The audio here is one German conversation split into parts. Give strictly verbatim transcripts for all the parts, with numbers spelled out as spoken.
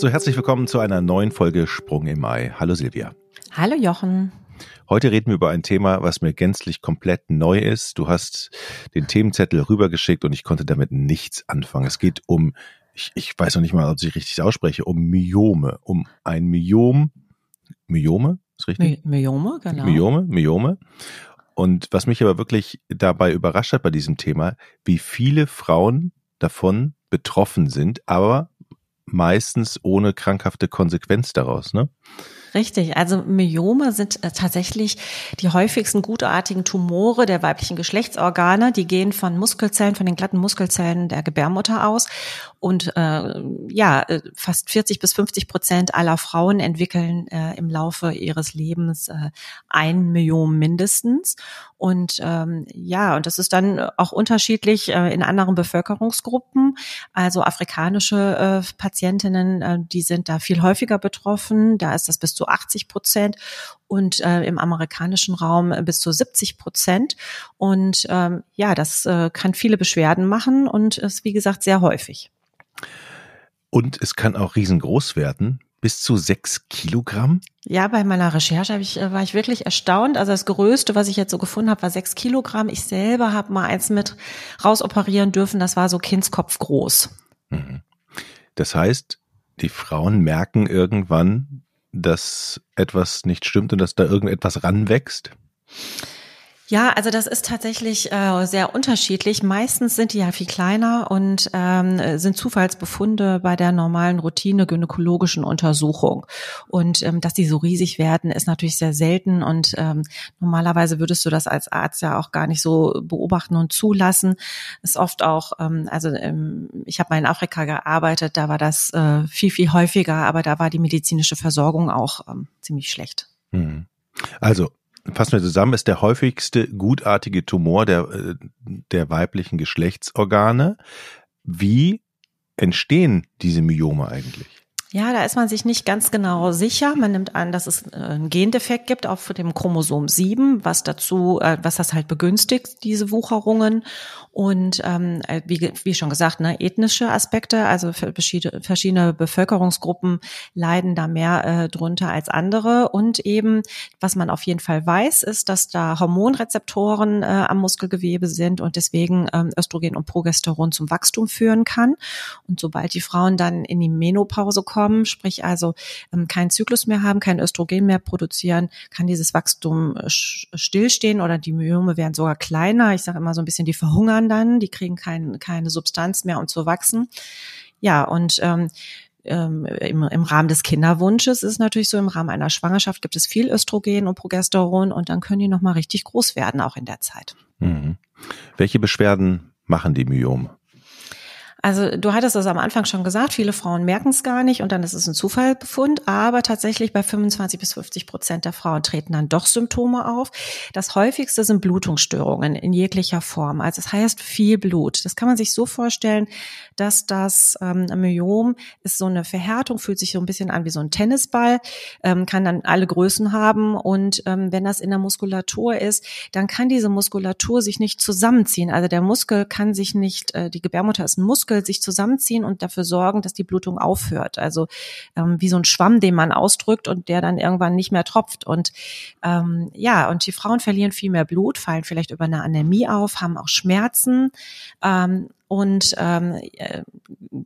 So, herzlich willkommen zu einer neuen Folge Sprung im Ei. Hallo Silvia. Hallo Jochen. Heute reden wir über ein Thema, was mir gänzlich komplett neu ist. Du hast den Themenzettel rübergeschickt und ich konnte damit nichts anfangen. Es geht um, ich, ich weiß noch nicht mal, ob ich richtig ausspreche, um Myome, um ein Myom. Myome, ist richtig? My, Myome, genau. Myome, Myome. Und was mich aber wirklich dabei überrascht hat bei diesem Thema, wie viele Frauen davon betroffen sind, aber meistens ohne krankhafte Konsequenz daraus, ne? Richtig, also Myome sind tatsächlich die häufigsten gutartigen Tumore der weiblichen Geschlechtsorgane. Die gehen von Muskelzellen, von den glatten Muskelzellen der Gebärmutter aus. Und äh, ja, fast vierzig bis fünfzig Prozent aller Frauen entwickeln äh, im Laufe ihres Lebens äh, ein Myom mindestens. Und ähm, ja, und das ist dann auch unterschiedlich äh, in anderen Bevölkerungsgruppen. Also afrikanische äh, Patientinnen, äh, die sind da viel häufiger betroffen. Da ist das bis zu achtzig Prozent und äh, im amerikanischen Raum bis zu siebzig Prozent. Und ähm, ja, das äh, kann viele Beschwerden machen und ist, wie gesagt, sehr häufig. Und es kann auch riesengroß werden. Bis zu sechs Kilogramm? Ja, bei meiner Recherche hab ich, war ich wirklich erstaunt. Also das Größte, was ich jetzt so gefunden habe, war sechs Kilogramm. Ich selber habe mal eins mit rausoperieren dürfen. Das war so Kindskopf groß. Das heißt, die Frauen merken irgendwann, dass etwas nicht stimmt und dass da irgendetwas ranwächst? Ja, also das ist tatsächlich äh, sehr unterschiedlich. Meistens sind die ja viel kleiner und ähm, sind Zufallsbefunde bei der normalen Routine-gynäkologischen Untersuchung. Und ähm, dass die so riesig werden, ist natürlich sehr selten. Und ähm, normalerweise würdest du das als Arzt ja auch gar nicht so beobachten und zulassen. Ist oft auch, ähm, also ähm, ich habe mal in Afrika gearbeitet, da war das äh, viel, viel häufiger, aber da war die medizinische Versorgung auch ähm, ziemlich schlecht. Also fassen wir zusammen, ist der häufigste gutartige Tumor der, der weiblichen Geschlechtsorgane. Wie entstehen diese Myome eigentlich? Ja, da ist man sich nicht ganz genau sicher. Man nimmt an, dass es einen Gendefekt gibt, auch für dem Chromosom sieben, was dazu, was das halt begünstigt, diese Wucherungen. Und ähm, wie, wie schon gesagt, ne, ethnische Aspekte, also verschiedene, verschiedene Bevölkerungsgruppen leiden da mehr äh, drunter als andere. Und eben, was man auf jeden Fall weiß, ist, dass da Hormonrezeptoren äh, am Muskelgewebe sind und deswegen ähm, Östrogen und Progesteron zum Wachstum führen kann. Und sobald die Frauen dann in die Menopause kommen, sprich also ähm, keinen Zyklus mehr haben, kein Östrogen mehr produzieren, kann dieses Wachstum stillstehen oder die Myome werden sogar kleiner. Ich sage immer so ein bisschen, die verhungern dann, die kriegen kein, keine Substanz mehr, um zu wachsen. Ja, und ähm, ähm, im, im Rahmen des Kinderwunsches ist es natürlich so, im Rahmen einer Schwangerschaft gibt es viel Östrogen und Progesteron und dann können die nochmal richtig groß werden, auch in der Zeit. Mhm. Welche Beschwerden machen die Myome? Also du hattest das am Anfang schon gesagt, viele Frauen merken es gar nicht und dann ist es ein Zufallsbefund, aber tatsächlich bei fünfundzwanzig bis fünfzig Prozent der Frauen treten dann doch Symptome auf. Das häufigste sind Blutungsstörungen in jeglicher Form, also das heißt viel Blut. Das kann man sich so vorstellen, dass das ähm, Myom ist so eine Verhärtung, fühlt sich so ein bisschen an wie so ein Tennisball, ähm, kann dann alle Größen haben und ähm, wenn das in der Muskulatur ist, dann kann diese Muskulatur sich nicht zusammenziehen, also der Muskel kann sich nicht, äh, die Gebärmutter ist ein Muskel, sich zusammenziehen und dafür sorgen, dass die Blutung aufhört. Also ähm, wie so ein Schwamm, den man ausdrückt und der dann irgendwann nicht mehr tropft. Und ähm, ja, und die Frauen verlieren viel mehr Blut, fallen vielleicht über eine Anämie auf, haben auch Schmerzen. Ähm, und ähm,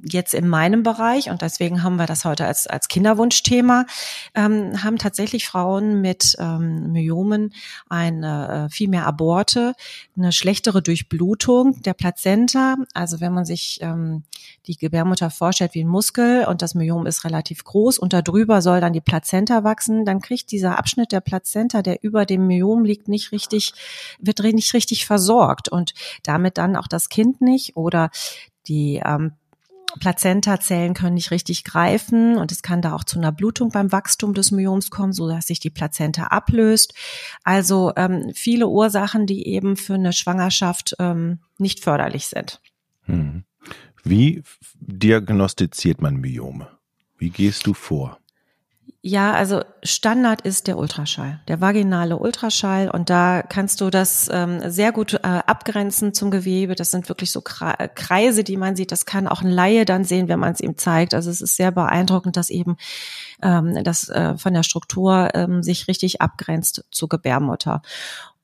jetzt in meinem Bereich, und deswegen haben wir das heute als, als Kinderwunschthema, ähm, haben tatsächlich Frauen mit ähm, Myomen eine, äh, viel mehr Aborte, eine schlechtere Durchblutung der Plazenta. Also wenn man sich ähm, die Gebärmutter vorstellt wie ein Muskel und das Myom ist relativ groß und darüber soll dann die Plazenta wachsen, dann kriegt dieser Abschnitt der Plazenta, der über dem Myom liegt, nicht richtig, wird nicht richtig versorgt und damit dann auch das Kind nicht oder Oder die ähm, Plazentazellen können nicht richtig greifen und es kann da auch zu einer Blutung beim Wachstum des Myoms kommen, sodass sich die Plazenta ablöst. Also ähm, viele Ursachen, die eben für eine Schwangerschaft ähm, nicht förderlich sind. Hm. Wie diagnostiziert man Myome? Wie gehst du vor? Ja, also Standard ist der Ultraschall, der vaginale Ultraschall, und da kannst du das ähm, sehr gut äh, abgrenzen zum Gewebe. Das sind wirklich so Kreise, die man sieht. Das kann auch ein Laie dann sehen, wenn man es ihm zeigt. Also es ist sehr beeindruckend, dass eben ähm, das äh, von der Struktur ähm, sich richtig abgrenzt zur Gebärmutter.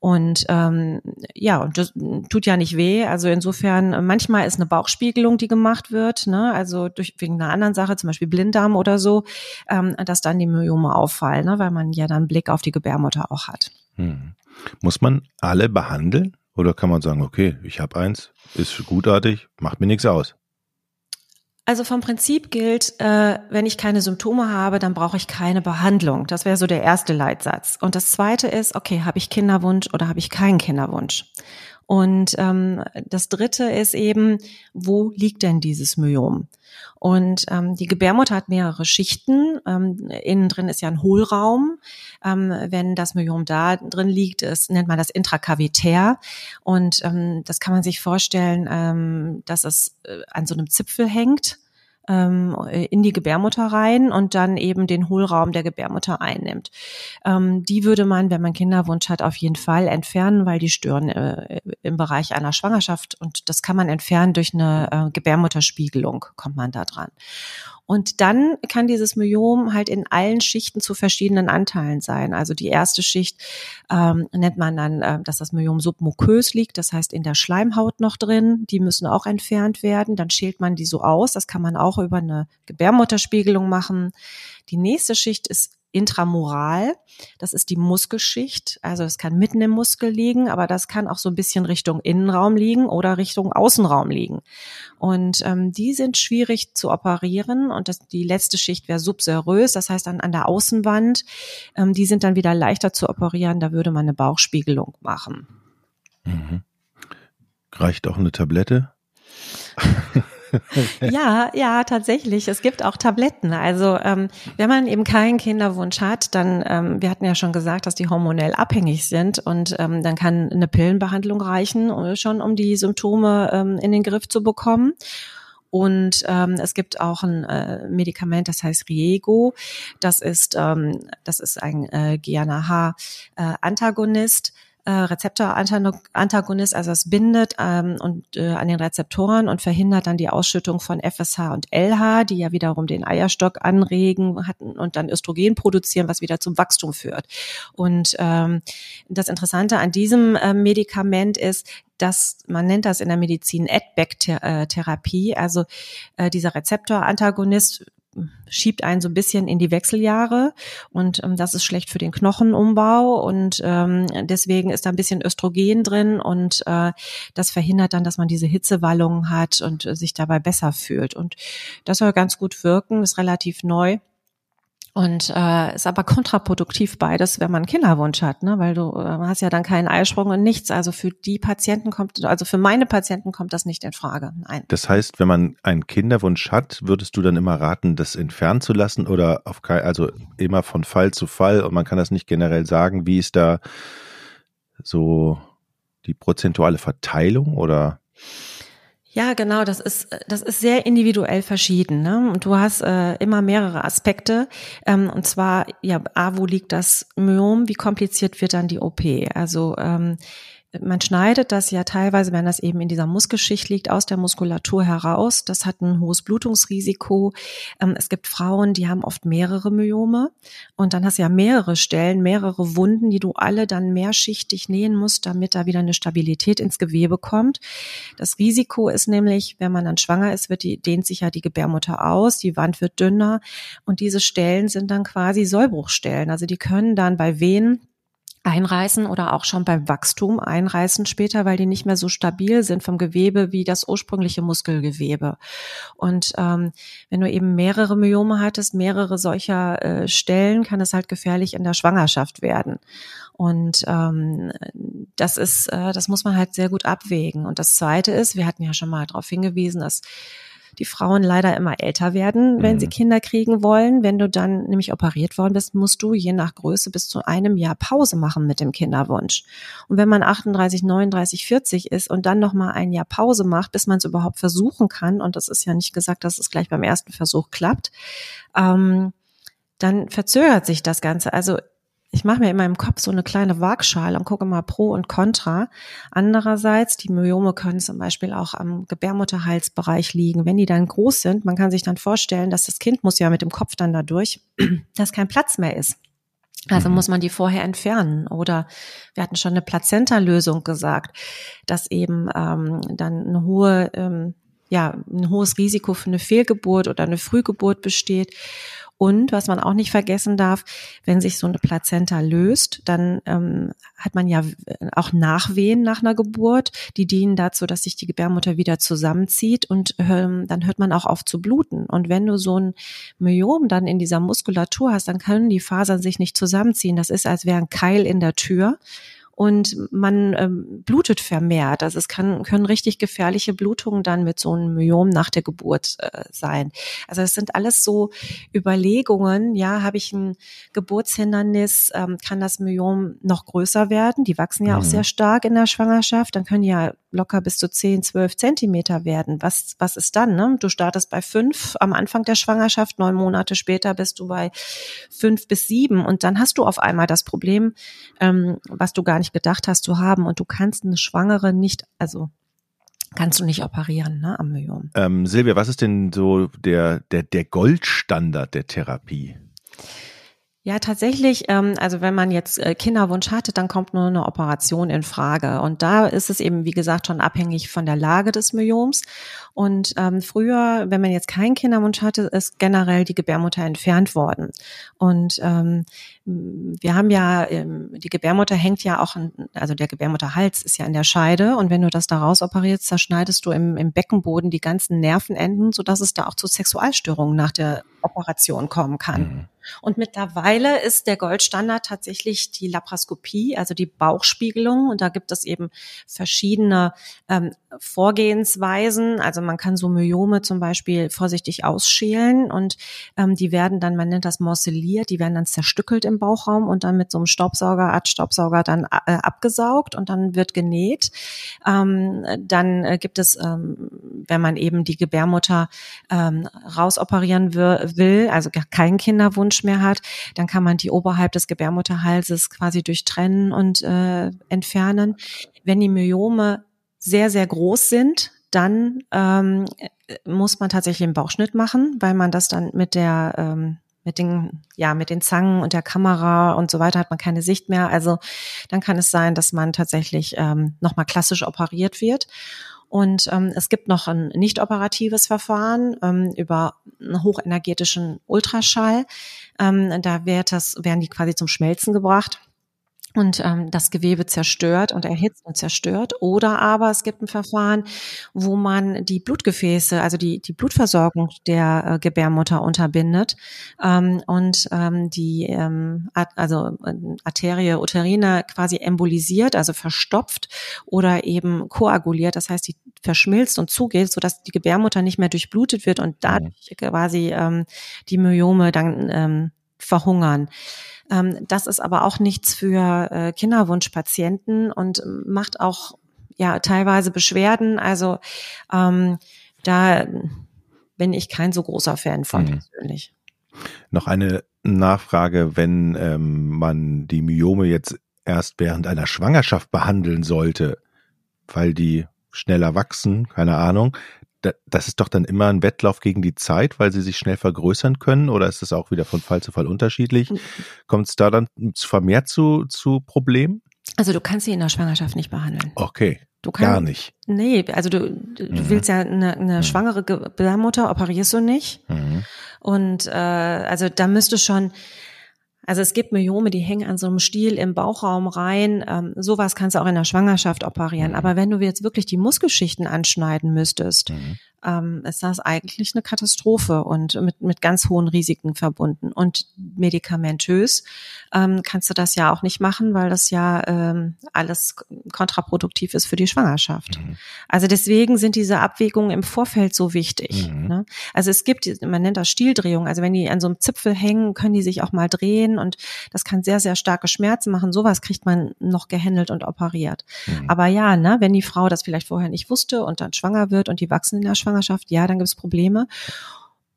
Und ähm, ja, und das tut ja nicht weh. Also insofern, manchmal ist eine Bauchspiegelung, die gemacht wird, ne? Also durch, wegen einer anderen Sache, zum Beispiel Blinddarm oder so, ähm, dass dann die Myome auffallen, ne? Weil man ja dann einen Blick auf die Gebärmutter auch hat. Hm. Muss man alle behandeln oder kann man sagen, okay, ich habe eins, ist gutartig, macht mir nichts aus? Also vom Prinzip gilt, äh, wenn ich keine Symptome habe, dann brauche ich keine Behandlung. Das wäre so der erste Leitsatz. Und das zweite ist, okay, habe ich Kinderwunsch oder habe ich keinen Kinderwunsch? Und ähm, das dritte ist eben, wo liegt denn dieses Myom? Und ähm, die Gebärmutter hat mehrere Schichten. Ähm, innen drin ist ja ein Hohlraum. Ähm, wenn das Myom da drin liegt, ist, nennt man das intrakavitär. Und ähm, das kann man sich vorstellen, ähm, dass es äh, an so einem Zipfel hängt, ähm, in die Gebärmutter rein und dann eben den Hohlraum der Gebärmutter einnimmt. Ähm, die würde man, wenn man Kinderwunsch hat, auf jeden Fall entfernen, weil die stören äh, im Bereich einer Schwangerschaft, und das kann man entfernen durch eine äh, Gebärmutterspiegelung, kommt man da dran. Und dann kann dieses Myom halt in allen Schichten zu verschiedenen Anteilen sein. Also die erste Schicht ähm, nennt man dann, äh, dass das Myom submukös liegt, das heißt in der Schleimhaut noch drin. Die müssen auch entfernt werden. Dann schält man die so aus. Das kann man auch über eine Gebärmutterspiegelung machen. Die nächste Schicht ist Intramural, das ist die Muskelschicht, also es kann mitten im Muskel liegen, aber das kann auch so ein bisschen Richtung Innenraum liegen oder Richtung Außenraum liegen. Und ähm, die sind schwierig zu operieren, und das, die letzte Schicht wäre subserös, das heißt an, an der Außenwand, ähm, die sind dann wieder leichter zu operieren, da würde man eine Bauchspiegelung machen. Mhm. Reicht auch eine Tablette? Ja, ja, tatsächlich. Es gibt auch Tabletten. Also ähm, wenn man eben keinen Kinderwunsch hat, dann, ähm, wir hatten ja schon gesagt, dass die hormonell abhängig sind, und ähm, dann kann eine Pillenbehandlung reichen, schon um die Symptome ähm, in den Griff zu bekommen. Und ähm, es gibt auch ein äh, Medikament, das heißt Riego. Das ist, ähm, das ist ein äh, G n R H-Antagonist. Rezeptor-Antagonist, also es bindet ähm, und, äh, an den Rezeptoren und verhindert dann die Ausschüttung von F S H und L H, die ja wiederum den Eierstock anregen hatten und dann Östrogen produzieren, was wieder zum Wachstum führt. Und ähm, das Interessante an diesem äh, Medikament ist, dass man nennt das in der Medizin Add-back-Therapie, also äh, dieser Rezeptor-Antagonist schiebt einen so ein bisschen in die Wechseljahre, und ähm, das ist schlecht für den Knochenumbau, und ähm, deswegen ist da ein bisschen Östrogen drin, und äh, das verhindert dann, dass man diese Hitzewallungen hat und äh, sich dabei besser fühlt, und das soll ganz gut wirken, ist relativ neu. Und äh, ist aber kontraproduktiv beides, wenn man einen Kinderwunsch hat, ne? Weil du äh, hast ja dann keinen Eisprung und nichts. Also für die Patienten kommt, also für meine Patienten kommt das nicht in Frage. Nein. Das heißt, wenn man einen Kinderwunsch hat, würdest du dann immer raten, das entfernen zu lassen, oder auf kein, also immer von Fall zu Fall, und man kann das nicht generell sagen, wie ist da so die prozentuale Verteilung oder? Ja, genau, das ist das ist sehr individuell verschieden, ne? Und du hast äh, immer mehrere Aspekte, ähm, und zwar, ja, A, wo liegt das Myom, wie kompliziert wird dann die O P? Also ähm, man schneidet das ja teilweise, wenn das eben in dieser Muskelschicht liegt, aus der Muskulatur heraus. Das hat ein hohes Blutungsrisiko. Es gibt Frauen, die haben oft mehrere Myome. Und dann hast du ja mehrere Stellen, mehrere Wunden, die du alle dann mehrschichtig nähen musst, damit da wieder eine Stabilität ins Gewebe kommt. Das Risiko ist nämlich, wenn man dann schwanger ist, wird die, dehnt sich ja die Gebärmutter aus, die Wand wird dünner. Und diese Stellen sind dann quasi Sollbruchstellen. Also die können dann bei Wehen einreißen oder auch schon beim Wachstum einreißen später, weil die nicht mehr so stabil sind vom Gewebe wie das ursprüngliche Muskelgewebe. Und ähm, wenn du eben mehrere Myome hattest, mehrere solcher äh, Stellen, kann es halt gefährlich in der Schwangerschaft werden. Und ähm, das ist, äh, das muss man halt sehr gut abwägen. Und das Zweite ist, wir hatten ja schon mal darauf hingewiesen, dass die Frauen leider immer älter werden, wenn mhm. sie Kinder kriegen wollen. Wenn du dann nämlich operiert worden bist, musst du je nach Größe bis zu einem Jahr Pause machen mit dem Kinderwunsch. Und wenn man achtunddreißig, neununddreißig, vierzig ist und dann nochmal ein Jahr Pause macht, bis man es überhaupt versuchen kann, und das ist ja nicht gesagt, dass es gleich beim ersten Versuch klappt, ähm, dann verzögert sich das Ganze. Also ich mache mir in meinem Kopf so eine kleine Waagschale und gucke mal Pro und Contra. Andererseits, die Myome können zum Beispiel auch am Gebärmutterhalsbereich liegen. Wenn die dann groß sind, man kann sich dann vorstellen, dass das Kind muss ja mit dem Kopf dann dadurch, dass kein Platz mehr ist. Also muss man die vorher entfernen. Oder wir hatten schon eine Plazenta-Lösung gesagt, dass eben ähm, dann eine hohe, ähm, ja, ein hohes Risiko für eine Fehlgeburt oder eine Frühgeburt besteht. Und was man auch nicht vergessen darf, wenn sich so eine Plazenta löst, dann ähm, hat man ja auch Nachwehen nach einer Geburt. Die dienen dazu, dass sich die Gebärmutter wieder zusammenzieht und ähm, dann hört man auch auf zu bluten. Und wenn du so ein Myom dann in dieser Muskulatur hast, dann können die Fasern sich nicht zusammenziehen. Das ist, als wäre ein Keil in der Tür. Und man ähm, blutet vermehrt. Also es kann, können richtig gefährliche Blutungen dann mit so einem Myom nach der Geburt äh, sein. Also es sind alles so Überlegungen. Ja, habe ich ein Geburtshindernis, ähm, kann das Myom noch größer werden? Die wachsen ja auch sehr stark in der Schwangerschaft. Dann können die ja locker bis zu zehn, zwölf Zentimeter werden. Was, was ist dann? Ne? Du startest bei fünf am Anfang der Schwangerschaft, neun Monate später bist du bei fünf bis sieben und dann hast du auf einmal das Problem, ähm, was du gar nicht gedacht hast zu haben, und du kannst eine Schwangere nicht, also kannst du nicht operieren, ne, am Myom. Ähm, Silvia, was ist denn so der, der, der Goldstandard der Therapie? Ja, tatsächlich, ähm, also wenn man jetzt Kinderwunsch hatte, dann kommt nur eine Operation in Frage. Und da ist es eben, wie gesagt, schon abhängig von der Lage des Myoms. Und ähm, früher, wenn man jetzt keinen Kinderwunsch hatte, ist generell die Gebärmutter entfernt worden. Und ähm, wir haben ja, ähm, die Gebärmutter hängt ja auch, in, also der Gebärmutterhals ist ja in der Scheide. Und wenn du das da raus operierst, zerschneidest du im, im Beckenboden die ganzen Nervenenden, sodass es da auch zu Sexualstörungen nach der Operation kommen kann. Mhm. Und mittlerweile ist der Goldstandard tatsächlich die Laparoskopie, also die Bauchspiegelung. Und da gibt es eben verschiedene ähm, Vorgehensweisen. Also man kann so Myome zum Beispiel vorsichtig ausschälen und ähm, die werden dann, man nennt das morcelliert, die werden dann zerstückelt im Bauchraum und dann mit so einem Staubsauger, Art Staubsauger dann äh, abgesaugt und dann wird genäht. Ähm, dann äh, gibt es, ähm, wenn man eben die Gebärmutter ähm, rausoperieren w- will, also keinen Kinderwunsch mehr hat, dann kann man die oberhalb des Gebärmutterhalses quasi durchtrennen und äh, entfernen. Wenn die Myome sehr, sehr groß sind, dann ähm, muss man tatsächlich einen Bauchschnitt machen, weil man das dann mit der ähm, mit den ja mit den Zangen und der Kamera und so weiter hat man keine Sicht mehr. Also dann kann es sein, dass man tatsächlich ähm, nochmal klassisch operiert wird. Und ähm, es gibt noch ein nicht operatives Verfahren ähm, über einen hochenergetischen Ultraschall. Ähm, da wird das, werden die quasi zum Schmelzen gebracht und ähm, das Gewebe zerstört und erhitzt und zerstört. Oder aber es gibt ein Verfahren, wo man die Blutgefäße, also die die Blutversorgung der äh, Gebärmutter unterbindet ähm, und ähm, die ähm, also äh, Arterie uterina quasi embolisiert, also verstopft oder eben koaguliert, das heißt, die verschmilzt und zugeht, sodass die Gebärmutter nicht mehr durchblutet wird und dadurch quasi ähm, die Myome dann ähm, verhungern. Das ist aber auch nichts für Kinderwunschpatienten und macht auch ja teilweise Beschwerden. Also ähm, da bin ich kein so großer Fan von mhm. persönlich. Noch eine Nachfrage, wenn ähm, man die Myome jetzt erst während einer Schwangerschaft behandeln sollte, weil die schneller wachsen, keine Ahnung. Das ist doch dann immer ein Wettlauf gegen die Zeit, weil sie sich schnell vergrößern können, oder ist das auch wieder von Fall zu Fall unterschiedlich? Kommt es da dann vermehrt zu, zu Problemen? Also du kannst sie in der Schwangerschaft nicht behandeln. Okay, du kannst, gar nicht. Nee, also du, du mhm. willst ja eine, eine mhm. schwangere Gebärmutter, operierst du nicht. Mhm. Und äh, also da müsste schon... Also es gibt Myome, die hängen an so einem Stiel im Bauchraum rein. Ähm, sowas kannst du auch in der Schwangerschaft operieren. Mhm. Aber wenn du jetzt wirklich die Muskelschichten anschneiden müsstest, mhm. ähm, ist das eigentlich eine Katastrophe und mit, mit ganz hohen Risiken verbunden. Und medikamentös ähm, kannst du das ja auch nicht machen, weil das ja ähm, alles kontraproduktiv ist für die Schwangerschaft. Mhm. Also deswegen sind diese Abwägungen im Vorfeld so wichtig. Mhm. Ne? Also es gibt, man nennt das Stieldrehung. Also wenn die an so einem Zipfel hängen, können die sich auch mal drehen. Und das kann sehr, sehr starke Schmerzen machen. Sowas kriegt man noch gehandelt und operiert. Mhm. Aber ja, ne, wenn die Frau das vielleicht vorher nicht wusste und dann schwanger wird und die wachsen in der Schwangerschaft, ja, dann gibt es Probleme.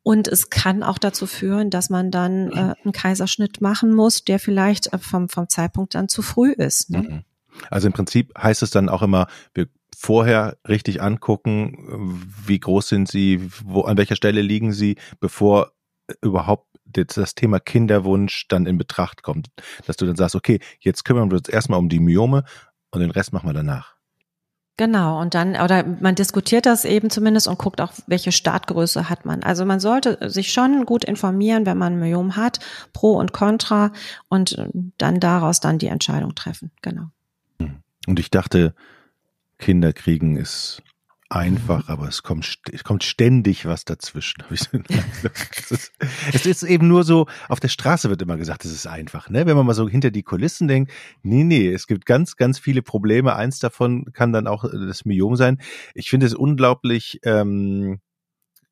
Und es kann auch dazu führen, dass man dann äh, einen Kaiserschnitt machen muss, der vielleicht vom, vom Zeitpunkt dann zu früh ist. Ne? Also im Prinzip heißt es dann auch immer, wir vorher richtig angucken, wie groß sind sie, wo, an welcher Stelle liegen sie, bevor überhaupt das Thema Kinderwunsch dann in Betracht kommt. Dass du dann sagst, okay, jetzt kümmern wir uns erstmal um die Myome und den Rest machen wir danach. Genau, und dann, oder man diskutiert das eben zumindest und guckt auch, welche Startgröße hat man. Also man sollte sich schon gut informieren, wenn man ein Myom hat, Pro und Contra, und dann daraus dann die Entscheidung treffen, genau. Und ich dachte, Kinder kriegen ist einfach, aber es kommt, es kommt ständig was dazwischen. Es ist, es ist eben nur so, auf der Straße wird immer gesagt, es ist einfach. Ne? Wenn man mal so hinter die Kulissen denkt, nee, nee, es gibt ganz, ganz viele Probleme. Eins davon kann dann auch das Myom sein. Ich finde es unglaublich ähm,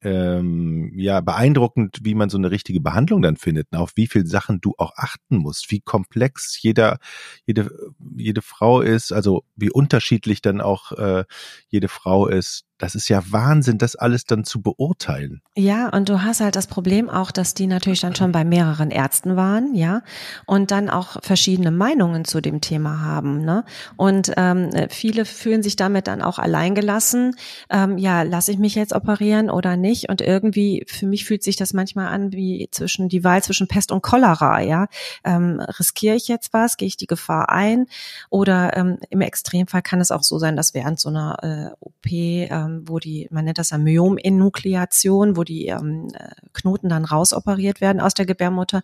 ähm, ja, beeindruckend, wie man so eine richtige Behandlung dann findet und auf wie viele Sachen du auch achten musst, wie komplex jeder, jede, jede Frau ist, also wie unterschiedlich dann auch äh, jede Frau ist. Das ist ja Wahnsinn, das alles dann zu beurteilen. Ja, und du hast halt das Problem auch, dass die natürlich dann schon bei mehreren Ärzten waren, ja, und dann auch verschiedene Meinungen zu dem Thema haben, ne? Und ähm, viele fühlen sich damit dann auch alleingelassen. Ähm, ja, lasse ich mich jetzt operieren oder nicht? Und irgendwie, für mich fühlt sich das manchmal an wie zwischen die Wahl zwischen Pest und Cholera, ja. Ähm, riskiere ich jetzt was? Gehe ich die Gefahr ein? Oder ähm, im Extremfall kann es auch so sein, dass während so einer äh, O P ähm, wo die, man nennt das ja Myom-Enukleation, wo die ähm, Knoten dann rausoperiert werden aus der Gebärmutter,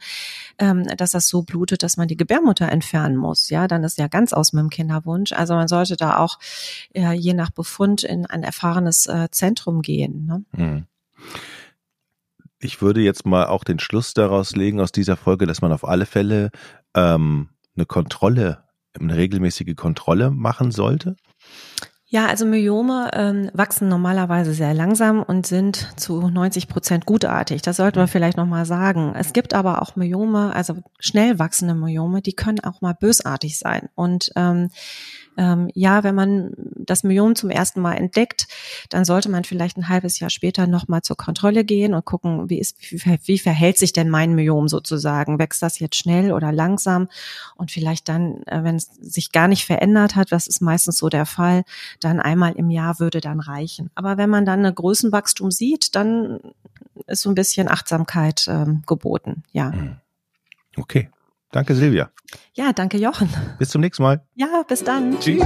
ähm, dass das so blutet, dass man die Gebärmutter entfernen muss. Ja, dann ist ja ganz aus mit dem Kinderwunsch. Also man sollte da auch äh, je nach Befund in ein erfahrenes äh, Zentrum gehen. Ne? Hm. Ich würde jetzt mal auch den Schluss daraus legen aus dieser Folge, dass man auf alle Fälle ähm, eine Kontrolle, eine regelmäßige Kontrolle machen sollte. Ja, also Myome ähm, wachsen normalerweise sehr langsam und sind zu neunzig Prozent gutartig. Das sollten wir vielleicht nochmal sagen. Es gibt aber auch Myome, also schnell wachsende Myome, die können auch mal bösartig sein. Und ähm, ähm, ja, wenn man das Myom zum ersten Mal entdeckt, dann sollte man vielleicht ein halbes Jahr später nochmal zur Kontrolle gehen und gucken, wie ist, wie, wie verhält sich denn mein Myom sozusagen? Wächst das jetzt schnell oder langsam? Und vielleicht dann, äh, wenn es sich gar nicht verändert hat, das ist meistens so der Fall, dann einmal im Jahr würde dann reichen. Aber wenn man dann ein Größenwachstum sieht, dann ist so ein bisschen Achtsamkeit ähm, geboten, ja. Okay, danke Silvia. Ja, danke Jochen. Bis zum nächsten Mal. Ja, bis dann. Tschüss.